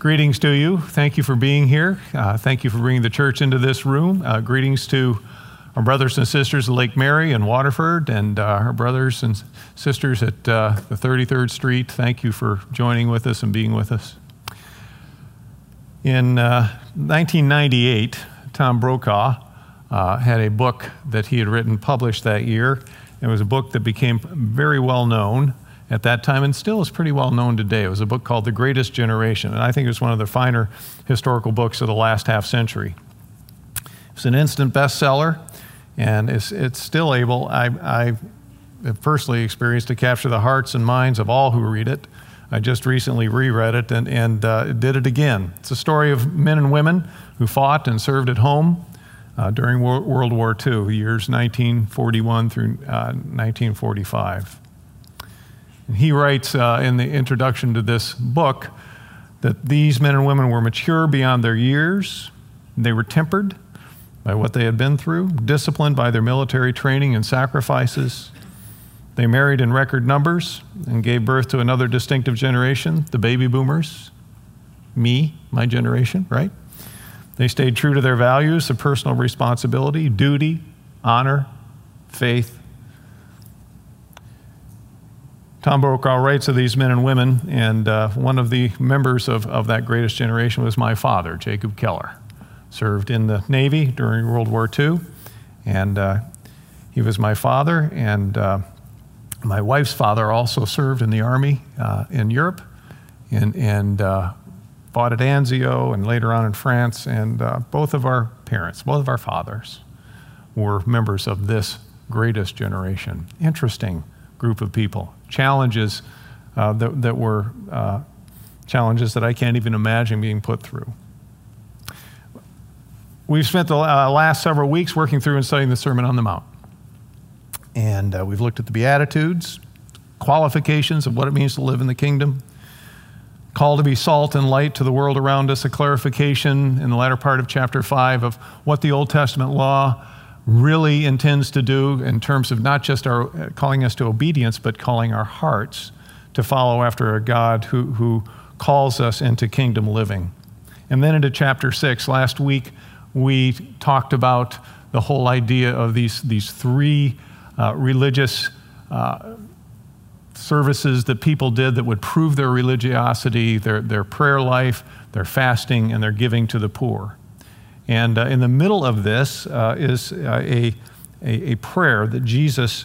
Greetings to you. Thank you for being here. Thank you for bringing the church into this room. Greetings to our brothers and sisters at Lake Mary and Waterford, and our brothers and sisters at the 33rd Street. Thank you for joining with us and being with us. In 1998, Tom Brokaw had a book that he had written published that year. It was a book that became very well known at that time, and still is pretty well known today. It was a book called The Greatest Generation, and I think it was one of the finer historical books of the last half century. It's an instant bestseller, and it's still able, I have personally experienced, to capture the hearts and minds of all who read it. I just recently reread it and did it again. It's a story of men and women who fought and served at home during World War II, years 1941 through 1945. He writes in the introduction to this book that these men and women were mature beyond their years. They were tempered by what they had been through, disciplined by their military training and sacrifices. They married in record numbers and gave birth to another distinctive generation, the baby boomers. Me, my generation, right? They stayed true to their values of personal responsibility, duty, honor, faith. Tom Brokaw writes of these men and women, and one of the members of that greatest generation was my father, Jacob Keller. Served in the Navy during World War II, and he was my father, and my wife's father also served in the Army in Europe, and fought at Anzio, and later on in France, and both of our parents, both of our fathers, were members of this greatest generation. Interesting group of people. Challenges that were challenges that I can't even imagine being put through. We've spent the last several weeks working through and studying the Sermon on the Mount. And we've looked at the Beatitudes, qualifications of what it means to live in the kingdom, call to be salt and light to the world around us, a clarification in the latter part of chapter 5 of what the Old Testament law really intends to do in terms of not just our calling us to obedience, but calling our hearts to follow after a God who calls us into kingdom living. And then into chapter 6, last week we talked about the whole idea of these three religious services that people did that would prove their religiosity, their prayer life, their fasting, and their giving to the poor. And in the middle of this is a prayer that Jesus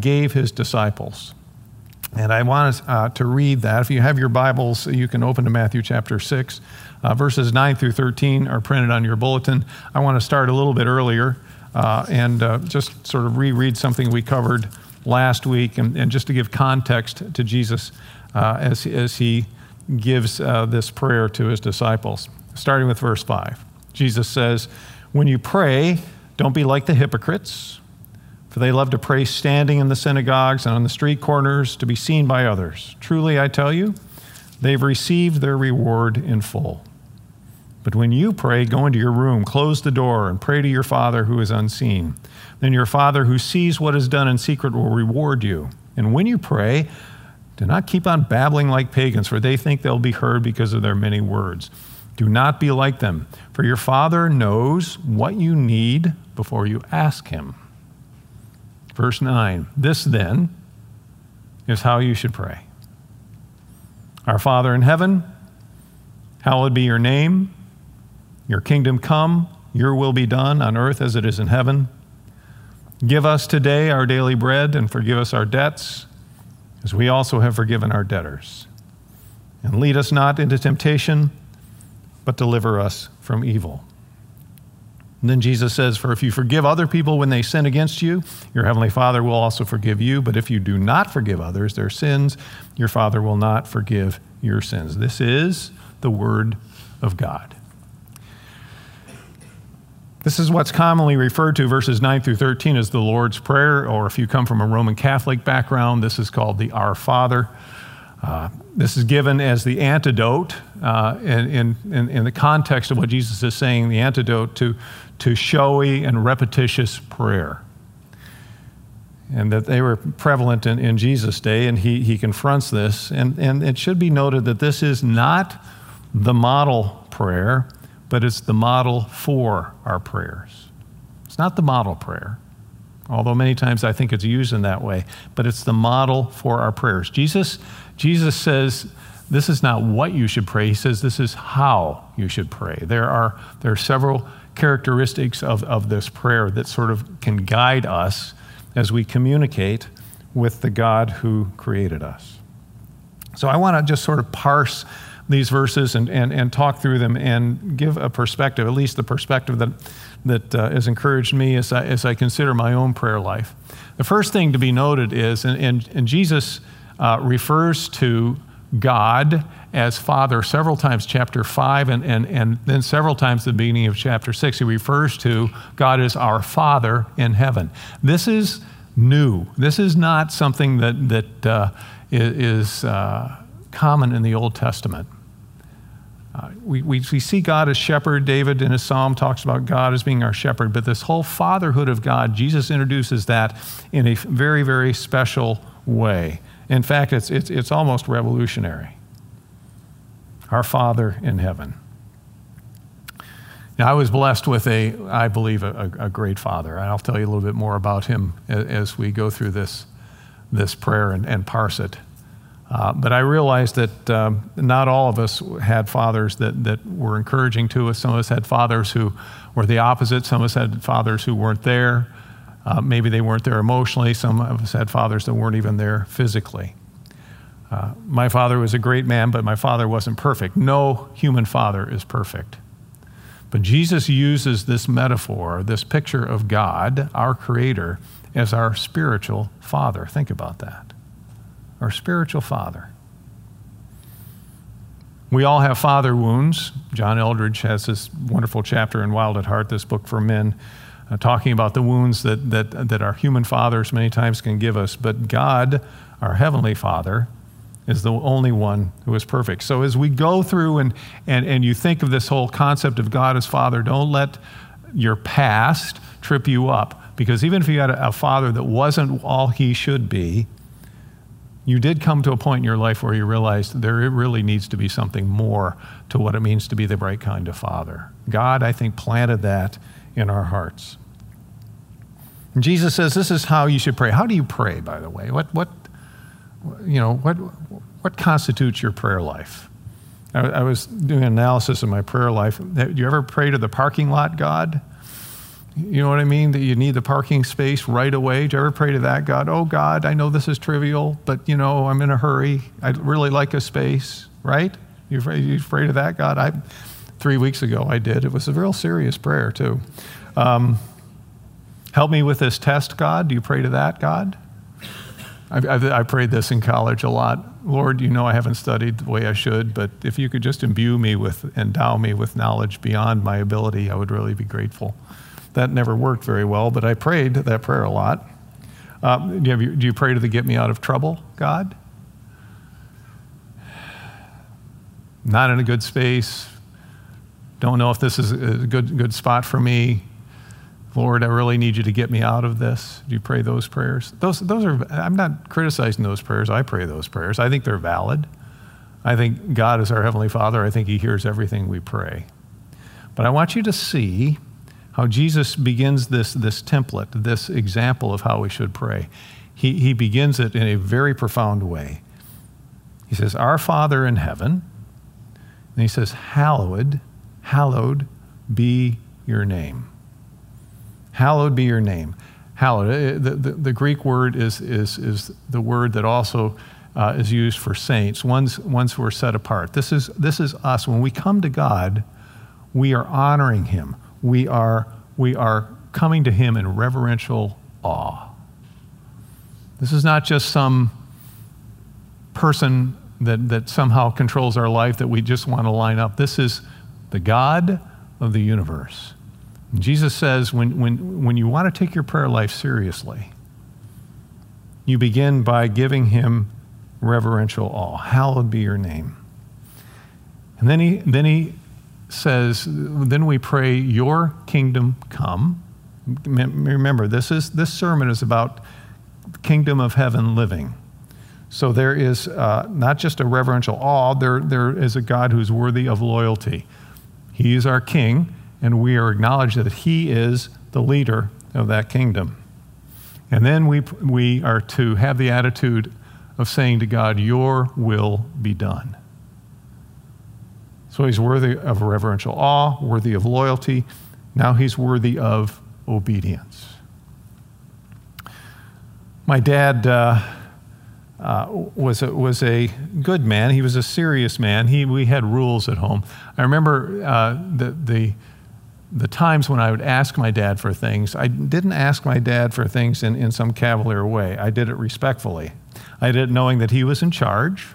gave his disciples. And I want us to read that. If you have your Bibles, you can open to Matthew chapter 6. Verses 9 through 13 are printed on your bulletin. I want to start a little bit earlier and just sort of reread something we covered last week, and just to give context to Jesus as he gives this prayer to his disciples. Starting with verse 5. Jesus says, "When you pray, don't be like the hypocrites, for they love to pray standing in the synagogues and on the street corners to be seen by others. Truly, I tell you, they've received their reward in full. But when you pray, go into your room, close the door, and pray to your Father who is unseen. Then your Father who sees what is done in secret will reward you. And when you pray, do not keep on babbling like pagans, for they think they'll be heard because of their many words. Do not be like them, for your Father knows what you need before you ask him." Verse 9, "This then is how you should pray. Our Father in heaven, hallowed be your name. Your kingdom come, your will be done on earth as it is in heaven. Give us today our daily bread, and forgive us our debts, as we also have forgiven our debtors. And lead us not into temptation, but deliver us from evil." And then Jesus says, "For if you forgive other people when they sin against you, your heavenly Father will also forgive you. But if you do not forgive others their sins, your Father will not forgive your sins." This is the word of God. This is what's commonly referred to, verses 9 through 13, as the Lord's Prayer, or if you come from a Roman Catholic background, this is called the Our Father. This is given as the antidote in the context of what Jesus is saying, the antidote to showy and repetitious prayer. And that they were prevalent in Jesus' day, and he confronts this. And it should be noted that this is not the model prayer, but it's the model for our prayers. It's not the model prayer, although many times I think it's used in that way, but it's the model for our prayers. Jesus says, this is not what you should pray. He says, this is how you should pray. There are several characteristics of this prayer that sort of can guide us as we communicate with the God who created us. So I want to just sort of parse these verses and talk through them and give a perspective, at least the perspective that has encouraged me as I consider my own prayer life. The first thing to be noted is, and Jesus refers to God as Father several times, chapter 5, and then several times at the beginning of chapter 6, he refers to God as our Father in heaven. This is new. This is not something that is common in the Old Testament. We see God as shepherd. David in his psalm talks about God as being our shepherd, but this whole fatherhood of God, Jesus introduces that in a very, very special way. In fact, it's almost revolutionary. Our Father in heaven. Now, I was blessed with I believe, a great father, and I'll tell you a little bit more about him as we go through this prayer and parse it. But I realized that not all of us had fathers that were encouraging to us. Some of us had fathers who were the opposite. Some of us had fathers who weren't there. Maybe they weren't there emotionally. Some of us had fathers that weren't even there physically. My father was a great man, but my father wasn't perfect. No human father is perfect. But Jesus uses this metaphor, this picture of God, our Creator, as our spiritual father. Think about that. Our spiritual father. We all have father wounds. John Eldridge has this wonderful chapter in Wild at Heart, this book for men, talking about the wounds that our human fathers many times can give us. But God, our Heavenly Father, is the only one who is perfect. So as we go through and you think of this whole concept of God as Father, don't let your past trip you up. Because even if you had a father that wasn't all he should be, you did come to a point in your life where you realized there really needs to be something more to what it means to be the right kind of father. God, I think, planted that in our hearts. And Jesus says, this is how you should pray. How do you pray, by the way? What constitutes your prayer life? I was doing an analysis of my prayer life. Do you ever pray to the parking lot God? You know what I mean? That you need the parking space right away. Do you ever pray to that God? Oh God, I know this is trivial, but I'm in a hurry. I'd really like a space, right? You pray to that God? 3 weeks ago, I did. It was a real serious prayer, too. Help me with this test, God. Do you pray to that, God? I prayed this in college a lot. Lord, I haven't studied the way I should, but if you could just endow me with knowledge beyond my ability, I would really be grateful. That never worked very well, but I prayed that prayer a lot. Do you pray to the get me out of trouble, God? Not in a good space. Don't know if this is a good spot for me. Lord, I really need you to get me out of this. Do you pray those prayers? Those are. I'm not criticizing those prayers. I pray those prayers. I think they're valid. I think God is our Heavenly Father. I think He hears everything we pray. But I want you to see how Jesus begins this template, this example of how we should pray. He begins it in a very profound way. He says, our Father in heaven, and He says, hallowed be your name. Hallowed be your name. Hallowed. The Greek word is the word that also is used for saints, ones who are set apart. This is us. When we come to God, we are honoring Him. We are coming to Him in reverential awe. This is not just some person that somehow controls our life that we just want to line up. This is the God of the universe. And Jesus says when you want to take your prayer life seriously, you begin by giving Him reverential awe. Hallowed be your name. And then he says, then we pray, your kingdom come. Remember, this sermon is about the kingdom of heaven living. So there is not just a reverential awe, there is a God who's worthy of loyalty. He is our king, and we are acknowledging that he is the leader of that kingdom. And then we are to have the attitude of saying to God, your will be done. So he's worthy of reverential awe, worthy of loyalty. Now he's worthy of obedience. My dad was a good man. He was a serious man. We had rules at home. I remember the times when I would ask my dad for things. I didn't ask my dad for things in some cavalier way. I did it respectfully. I did it knowing that he was in charge.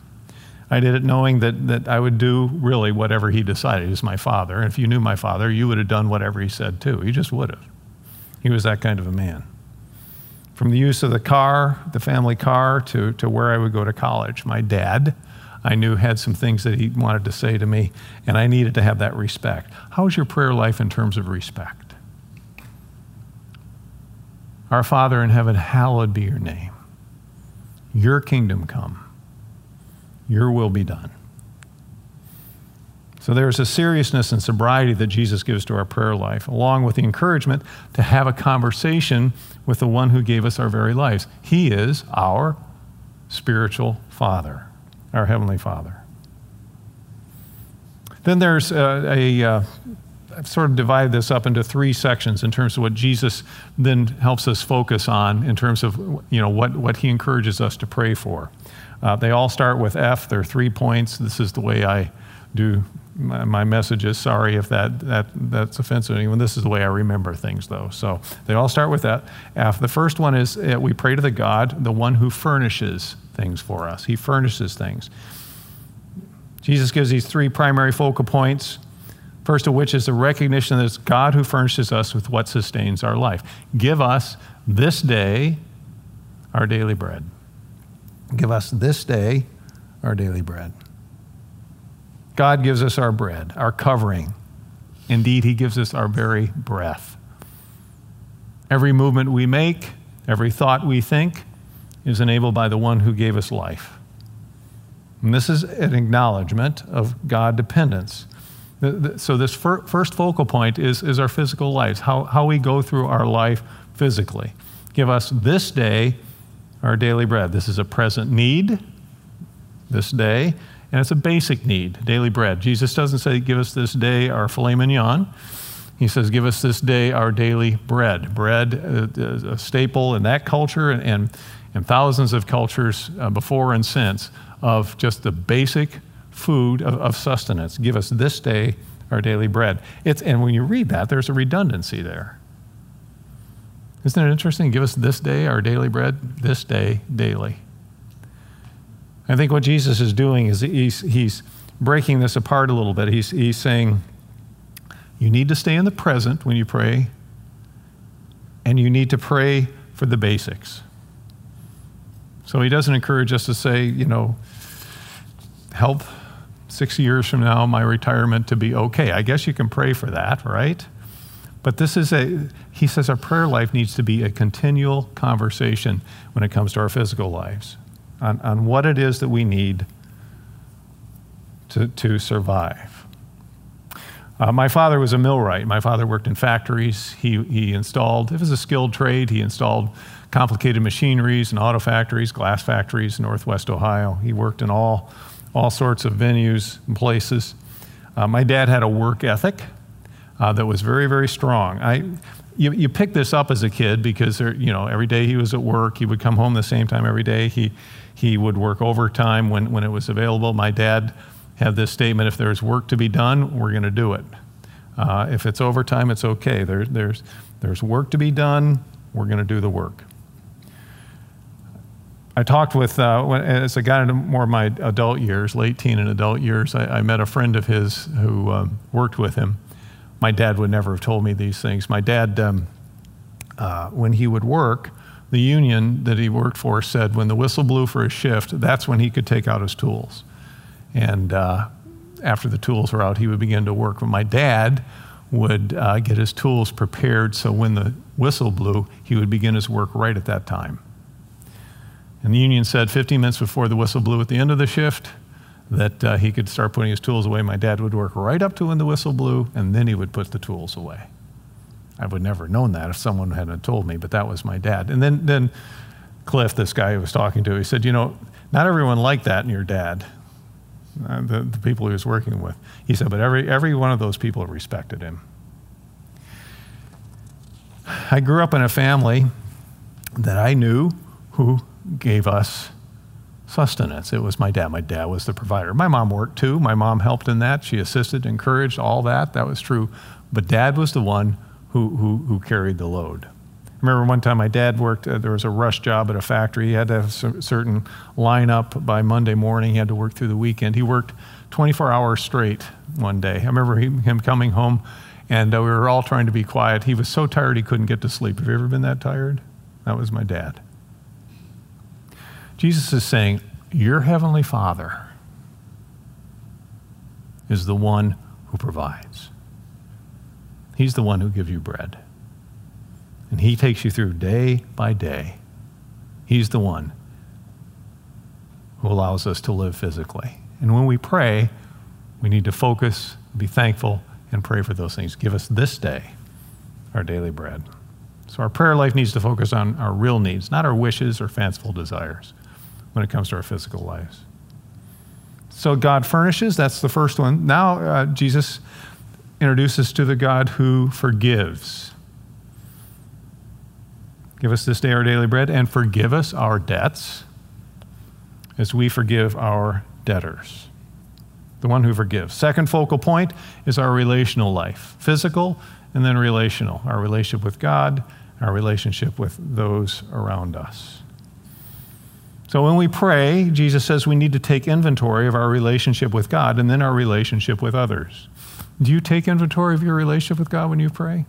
I did it knowing that I would do really whatever he decided. He was my father. And if you knew my father, you would have done whatever he said too. You just would have. He was that kind of a man. From the use of the car, the family car, to where I would go to college. My dad, I knew, had some things that he wanted to say to me, and I needed to have that respect. How is your prayer life in terms of respect? Our Father in heaven, hallowed be your name. Your kingdom come. Your will be done. So there is a seriousness and sobriety that Jesus gives to our prayer life, along with the encouragement to have a conversation with the one who gave us our very lives. He is our spiritual Father, our Heavenly Father. Then there's I've sort of divided this up into three sections in terms of what Jesus then helps us focus on in terms of, what he encourages us to pray for. They all start with F. There are 3 points. This is the way I do my messages. Sorry if that's offensive to anyone. This is the way I remember things, though. So they all start with that F. The first one is we pray to the God, the one who furnishes things for us. He furnishes things. Jesus gives these 3 primary focal points, first of which is the recognition that it's God who furnishes us with what sustains our life. Give us this day our daily bread. Give us this day our daily bread. God gives us our bread, our covering. Indeed, he gives us our very breath. Every movement we make, every thought we think, is enabled by the one who gave us life. And this is an acknowledgement of God dependence. So this first focal point is our physical lives, how we go through our life physically. Give us this day our daily bread. This is a present need, this day, and it's a basic need, daily bread. Jesus doesn't say, give us this day our filet mignon. He says, give us this day our daily bread. Bread is a staple in that culture and thousands of cultures before and since of just the basic food of sustenance. Give us this day our daily bread. And when you read that, there's a redundancy there. Isn't it interesting? Give us this day our daily bread, this day daily. I think what Jesus is doing is he's breaking this apart a little bit. He's saying, you need to stay in the present when you pray, and you need to pray for the basics. So he doesn't encourage us to say, help 6 years from now my retirement to be okay. I guess you can pray for that, right? But this is he says our prayer life needs to be a continual conversation when it comes to our physical lives on what it is that we need to survive. My father was a millwright. My father worked in factories. He installed, it was a skilled trade, he installed complicated machineries and auto factories, glass factories in Northwest Ohio. He worked in all sorts of venues and places. My dad had a work ethic that was very, very strong. You pick this up as a kid because every day he was at work. He would come home the same time every day. He would work overtime when it was available. My dad had this statement: if there's work to be done, we're going to do it. If it's overtime, it's okay. There's work to be done. We're going to do the work. I talked with, as I got into more of my adult years, late teen and adult years, I met a friend of his who worked with him. My dad would never have told me these things. My dad, when he would work, the union that he worked for said when the whistle blew for his shift, that's when he could take out his tools. And after the tools were out, he would begin to work. But my dad would get his tools prepared so when the whistle blew, he would begin his work right at that time. And the union said 15 minutes before the whistle blew at the end of the shift that he could start putting his tools away. My dad would work right up to when the whistle blew, and then he would put the tools away. I would never have known that if someone hadn't told me, but that was my dad. And then Cliff, this guy I was talking to, he said, you know, not everyone liked that in your dad, the people he was working with. He said, but every one of those people respected him. I grew up in a family that I knew who gave us sustenance. It was my dad. My dad was the provider. My mom worked too. My mom helped in that. She assisted, encouraged, all that. That was true. But dad was the one who carried the load. I remember one time my dad worked, there was a rush job at a factory. He had to have a certain lineup by Monday morning. He had to work through the weekend. He worked 24 hours straight one day. I remember him coming home, and we were all trying to be quiet. He was so tired he couldn't get to sleep. Have you ever been that tired? That was my dad. Jesus is saying, your heavenly Father is the one who provides. He's the one who gives you bread. And he takes you through day by day. He's the one who allows us to live physically. And when we pray, we need to focus, be thankful, and pray for those things. Give us this day our daily bread. So our prayer life needs to focus on our real needs, not our wishes or fanciful desires when it comes to our physical lives. So God furnishes, that's the first one. Now Jesus introduces us to the God who forgives. Give us this day our daily bread and forgive us our debts as we forgive our debtors. The one who forgives. Second focal point is our relational life, physical and then relational, our relationship with God, our relationship with those around us. So when we pray, Jesus says we need to take inventory of our relationship with God and then our relationship with others. Do you take inventory of your relationship with God when you pray?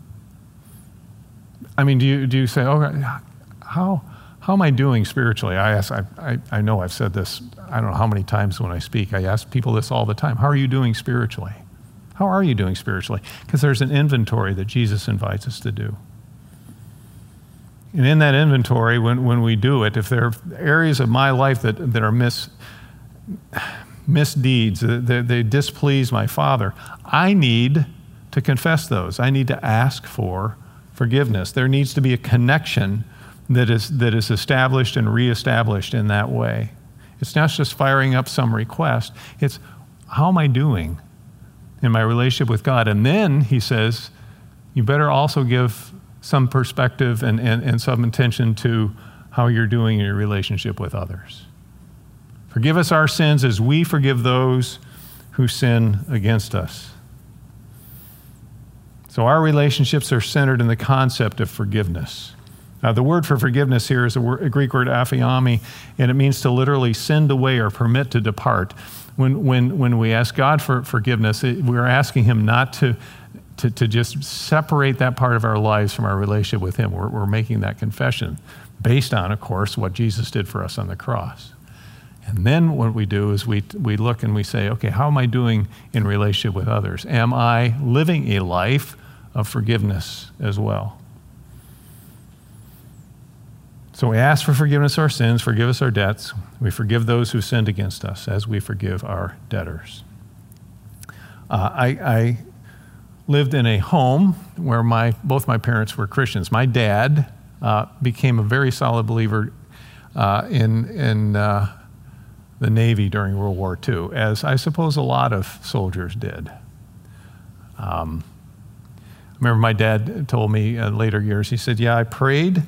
I mean, do you say, oh, how am I doing spiritually? I know I've said this, I don't know how many times when I speak, I ask people this all the time. How are you doing spiritually? How are you doing spiritually? Because there's an inventory that Jesus invites us to do. And in that inventory, when we do it, if there are areas of my life that are misdeeds, that they displease my Father, I need to confess those. I need to ask for forgiveness. There needs to be a connection that is established and reestablished in that way. It's not just firing up some request. It's how am I doing in my relationship with God? And then he says, you better also give some perspective and some attention to how you're doing in your relationship with others. Forgive us our sins as we forgive those who sin against us. So our relationships are centered in the concept of forgiveness. The word for forgiveness here is a Greek word, aphiami, and it means to literally send away or permit to depart. When we ask God for forgiveness, we're asking him not to just separate that part of our lives from our relationship with him. We're making that confession based on, of course, what Jesus did for us on the cross. And then what we do is we look and we say, okay, how am I doing in relationship with others? Am I living a life of forgiveness as well? So we ask for forgiveness of our sins, forgive us our debts. We forgive those who sinned against us as we forgive our debtors. I lived in a home where both my parents were Christians. My dad became a very solid believer in the Navy during World War II, as I suppose a lot of soldiers did. I remember my dad told me in later years, he said, yeah, I prayed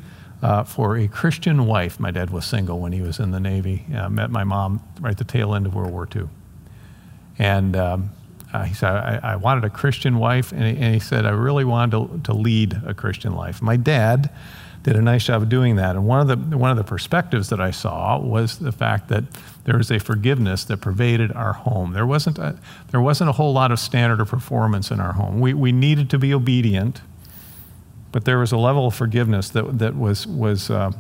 for a Christian wife. My dad was single when he was in the Navy. Met my mom right at the tail end of World War II. And he said, I wanted a Christian wife. And he said, I really wanted to lead a Christian life. My dad did a nice job of doing that. And one of the perspectives that I saw was the fact that there was a forgiveness that pervaded our home. There wasn't a whole lot of standard of performance in our home. We needed to be obedient, but there was a level of forgiveness that was it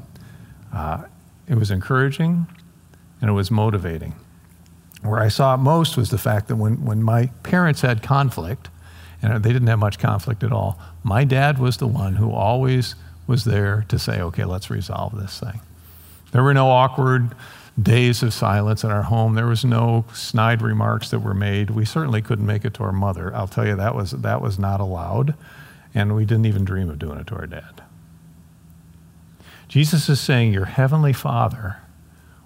was encouraging and it was motivating. Where I saw it most was the fact that when my parents had conflict, and they didn't have much conflict at all, my dad was the one who always was there to say, okay, let's resolve this thing. There were no awkward days of silence in our home. There was no snide remarks that were made. We certainly couldn't make it to our mother. I'll tell you, that was not allowed. And we didn't even dream of doing it to our dad. Jesus is saying your heavenly Father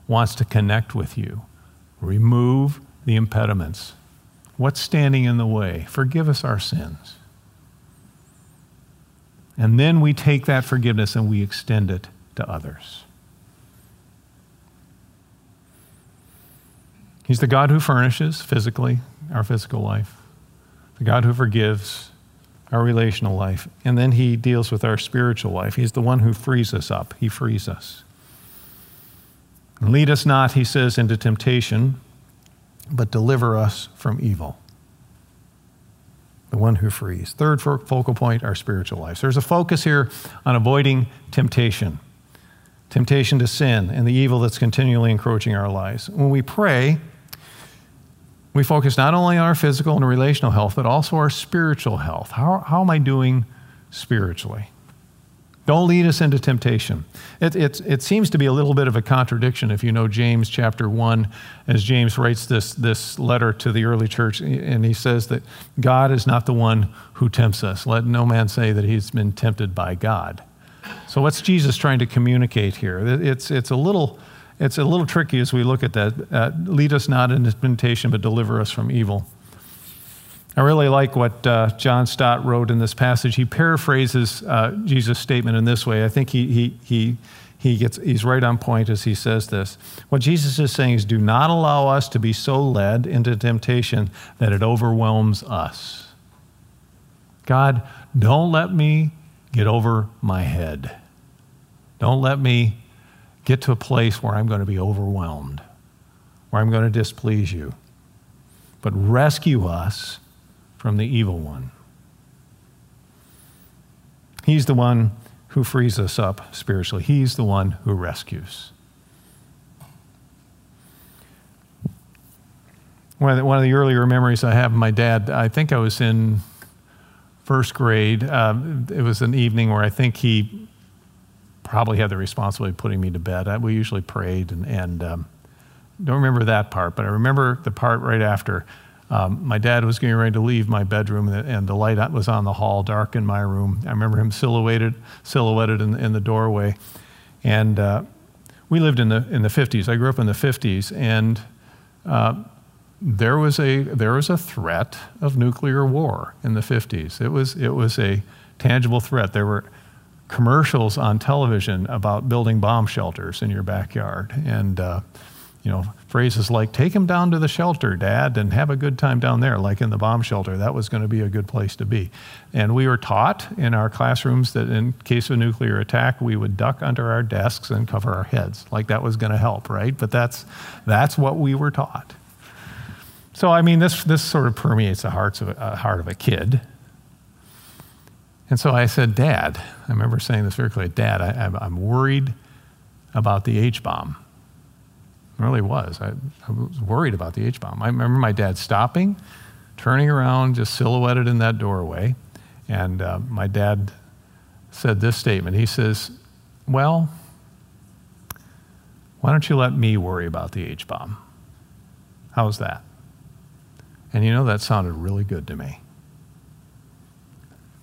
wants to connect with you. Remove the impediments. What's standing in the way? Forgive us our sins. And then we take that forgiveness and we extend it to others. He's the God who furnishes physically our physical life, the God who forgives our relational life, and then he deals with our spiritual life. He's the one who frees us up. He frees us. Lead us not, he says, into temptation, but deliver us from evil. The one who frees. Third focal point, our spiritual lives. There's a focus here on avoiding temptation. Temptation to sin and the evil that's continually encroaching our lives. When we pray, we focus not only on our physical and relational health, but also our spiritual health. How am I doing spiritually? Don't lead us into temptation. It seems to be a little bit of a contradiction if you know James chapter 1, as James writes this letter to the early church, and he says that God is not the one who tempts us. Let no man say that he's been tempted by God. So what's Jesus trying to communicate here? It's a little tricky as we look at that. Lead us not into temptation, but deliver us from evil. I really like what John Stott wrote in this passage. He paraphrases Jesus' statement in this way. I think he's right on point as he says this. What Jesus is saying is, do not allow us to be so led into temptation that it overwhelms us. God, don't let me get over my head. Don't let me get to a place where I'm going to be overwhelmed, where I'm going to displease you, but rescue us from the evil one. He's the one who frees us up spiritually. He's the one who rescues. One of the earlier memories I have of my dad, I think I was in first grade. It was an evening where I think he probably had the responsibility of putting me to bed. We usually prayed and don't remember that part, but I remember the part right after. My dad was getting ready to leave my bedroom, and the light was on the hall, dark in my room. I remember him silhouetted in the doorway. And we lived in the 50s. I grew up in the 50s, and there was a threat of nuclear war in the 50s. It was a tangible threat. There were commercials on television about building bomb shelters in your backyard, and phrases like, take him down to the shelter, Dad, and have a good time down there, like in the bomb shelter. That was going to be a good place to be. And we were taught in our classrooms that in case of a nuclear attack, we would duck under our desks and cover our heads, like that was going to help, right? But that's what we were taught. So, I mean, this sort of permeates the heart of a kid. And so I said, Dad, I remember saying this very clearly, Dad, I'm worried about the H-bomb. Really was. I was worried about the H-bomb. I remember my dad stopping, turning around, just silhouetted in that doorway. And my dad said this statement. He says, well, why don't you let me worry about the H-bomb? How's that? And that sounded really good to me.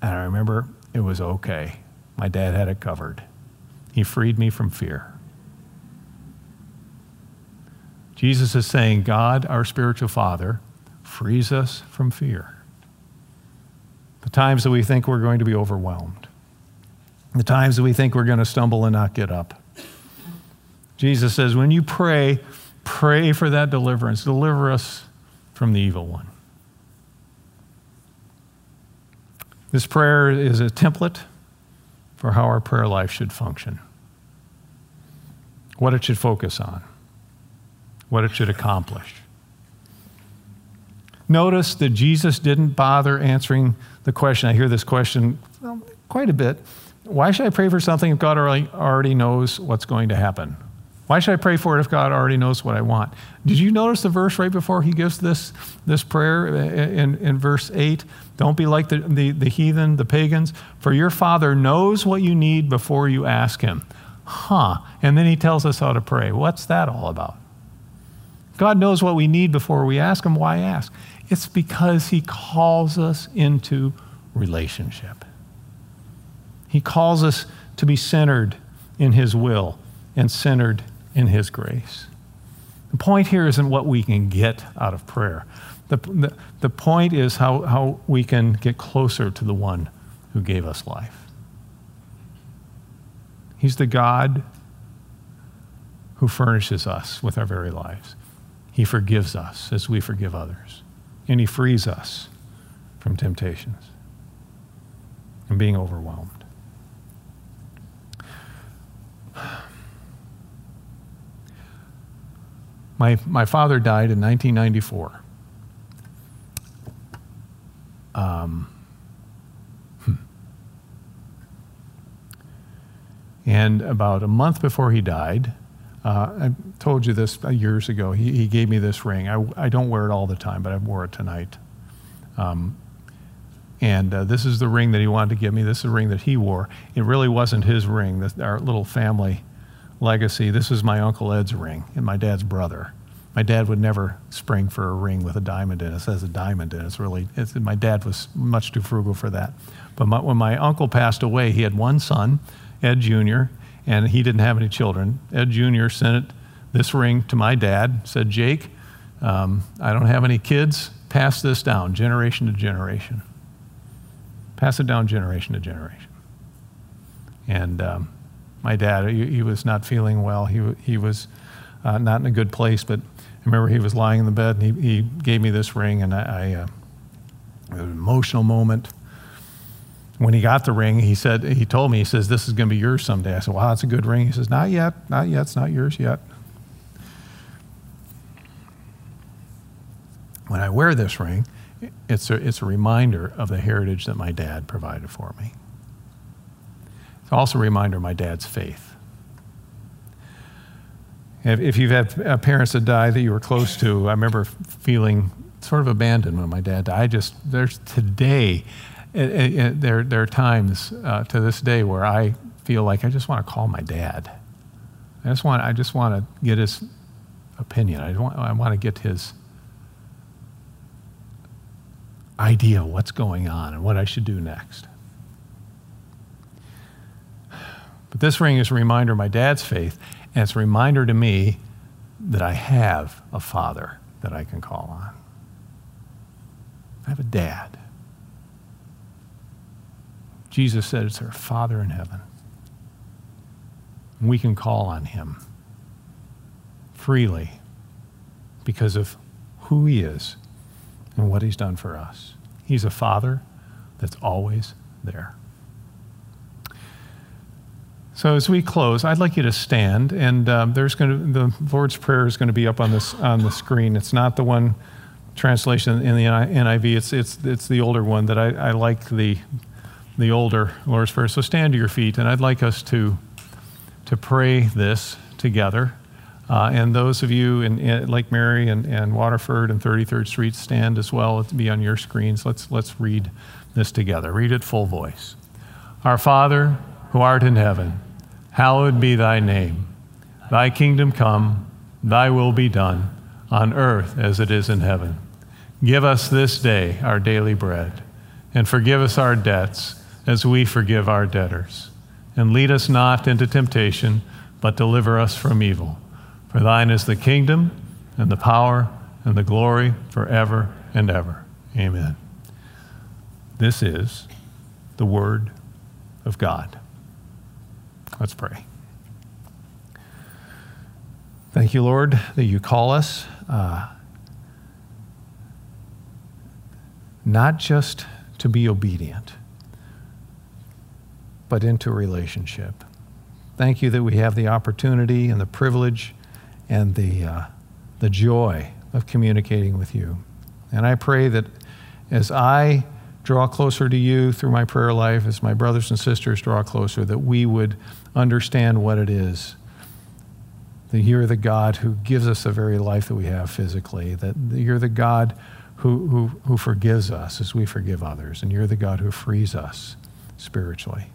And I remember it was okay. My dad had it covered. He freed me from fear. Jesus is saying, God, our spiritual Father, frees us from fear. The times that we think we're going to be overwhelmed. The times that we think we're going to stumble and not get up. Jesus says, when you pray, pray for that deliverance. Deliver us from the evil one. This prayer is a template for how our prayer life should function. What it should focus on. What it should accomplish. Notice that Jesus didn't bother answering the question. I hear this question quite a bit. Why should I pray for something if God already knows what's going to happen? Why should I pray for it if God already knows what I want? Did you notice the verse right before he gives this prayer in verse 8? Don't be like the heathen, the pagans, for your Father knows what you need before you ask him. And then he tells us how to pray. What's that all about? God knows what we need before we ask him. Why ask? It's because he calls us into relationship. He calls us to be centered in his will and centered in his grace. The point here isn't what we can get out of prayer. The point is how we can get closer to the one who gave us life. He's the God who furnishes us with our very lives. He forgives us as we forgive others. And he frees us from temptations and being overwhelmed. My father died in 1994. And about a month before he died, I told you this years ago, he gave me this ring. I don't wear it all the time, but I wore it tonight. This is the ring that he wanted to give me. This is the ring that he wore. It really wasn't his ring, our little family legacy. This is my Uncle Ed's ring and my dad's brother. My dad would never spring for a ring with a diamond in it. It says a diamond in it. My dad was much too frugal for that. But when my uncle passed away, he had one son, Ed Jr., and he didn't have any children. Ed Jr. sent this ring to my dad, said, Jake, I don't have any kids. Pass this down generation to generation. Pass it down generation to generation. And my dad, he was not feeling well. He was not in a good place, but I remember he was lying in the bed and he gave me this ring, and it was an emotional moment. When he got the ring, he told me, he says, this is gonna be yours someday. I said, wow, that's a good ring. He says, not yet, it's not yours yet. When I wear this ring, it's a reminder of the heritage that my dad provided for me. It's also a reminder of my dad's faith. If you've had parents that die that you were close to, I remember feeling sort of abandoned when my dad died. There are times to this day where I feel like I just want to call my dad. I just want to get his opinion. I want to get his idea of what's going on and what I should do next. But this ring is a reminder of my dad's faith, and it's a reminder to me that I have a father that I can call on. I have a dad. Jesus said it's our Father in heaven. And we can call on him freely because of who he is and what he's done for us. He's a father that's always there. So as we close, I'd like you to stand, and the Lord's Prayer is going to be up on the screen. It's not the one translation in the NIV. It's the older one that I like, the older Lord's Prayer. So stand to your feet, and I'd like us to pray this together. And those of you in Lake Mary and Waterford and 33rd Street, stand as well. It'll be on your screens. Let's read this together. Read it full voice. Our Father, who art in heaven, hallowed be thy name. Thy kingdom come, thy will be done, on earth as it is in heaven. Give us this day our daily bread, and forgive us our debts as we forgive our debtors. And lead us not into temptation, but deliver us from evil. For thine is the kingdom, and the power, and the glory, forever and ever. Amen. This is the word of God. Let's pray. Thank you, Lord, that you call us not just to be obedient, but into a relationship. Thank you that we have the opportunity and the privilege and the joy of communicating with you. And I pray that as I draw closer to you through my prayer life, as my brothers and sisters draw closer, that we would understand what it is, that you're the God who gives us the very life that we have physically, that you're the God who forgives us as we forgive others, and you're the God who frees us spiritually.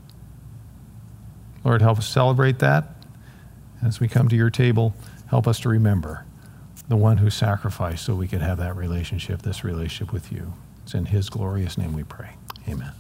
Lord, help us celebrate that. as we come to your table, help us to remember the one who sacrificed so we could have that relationship, this relationship with you. It's in his glorious name we pray. Amen.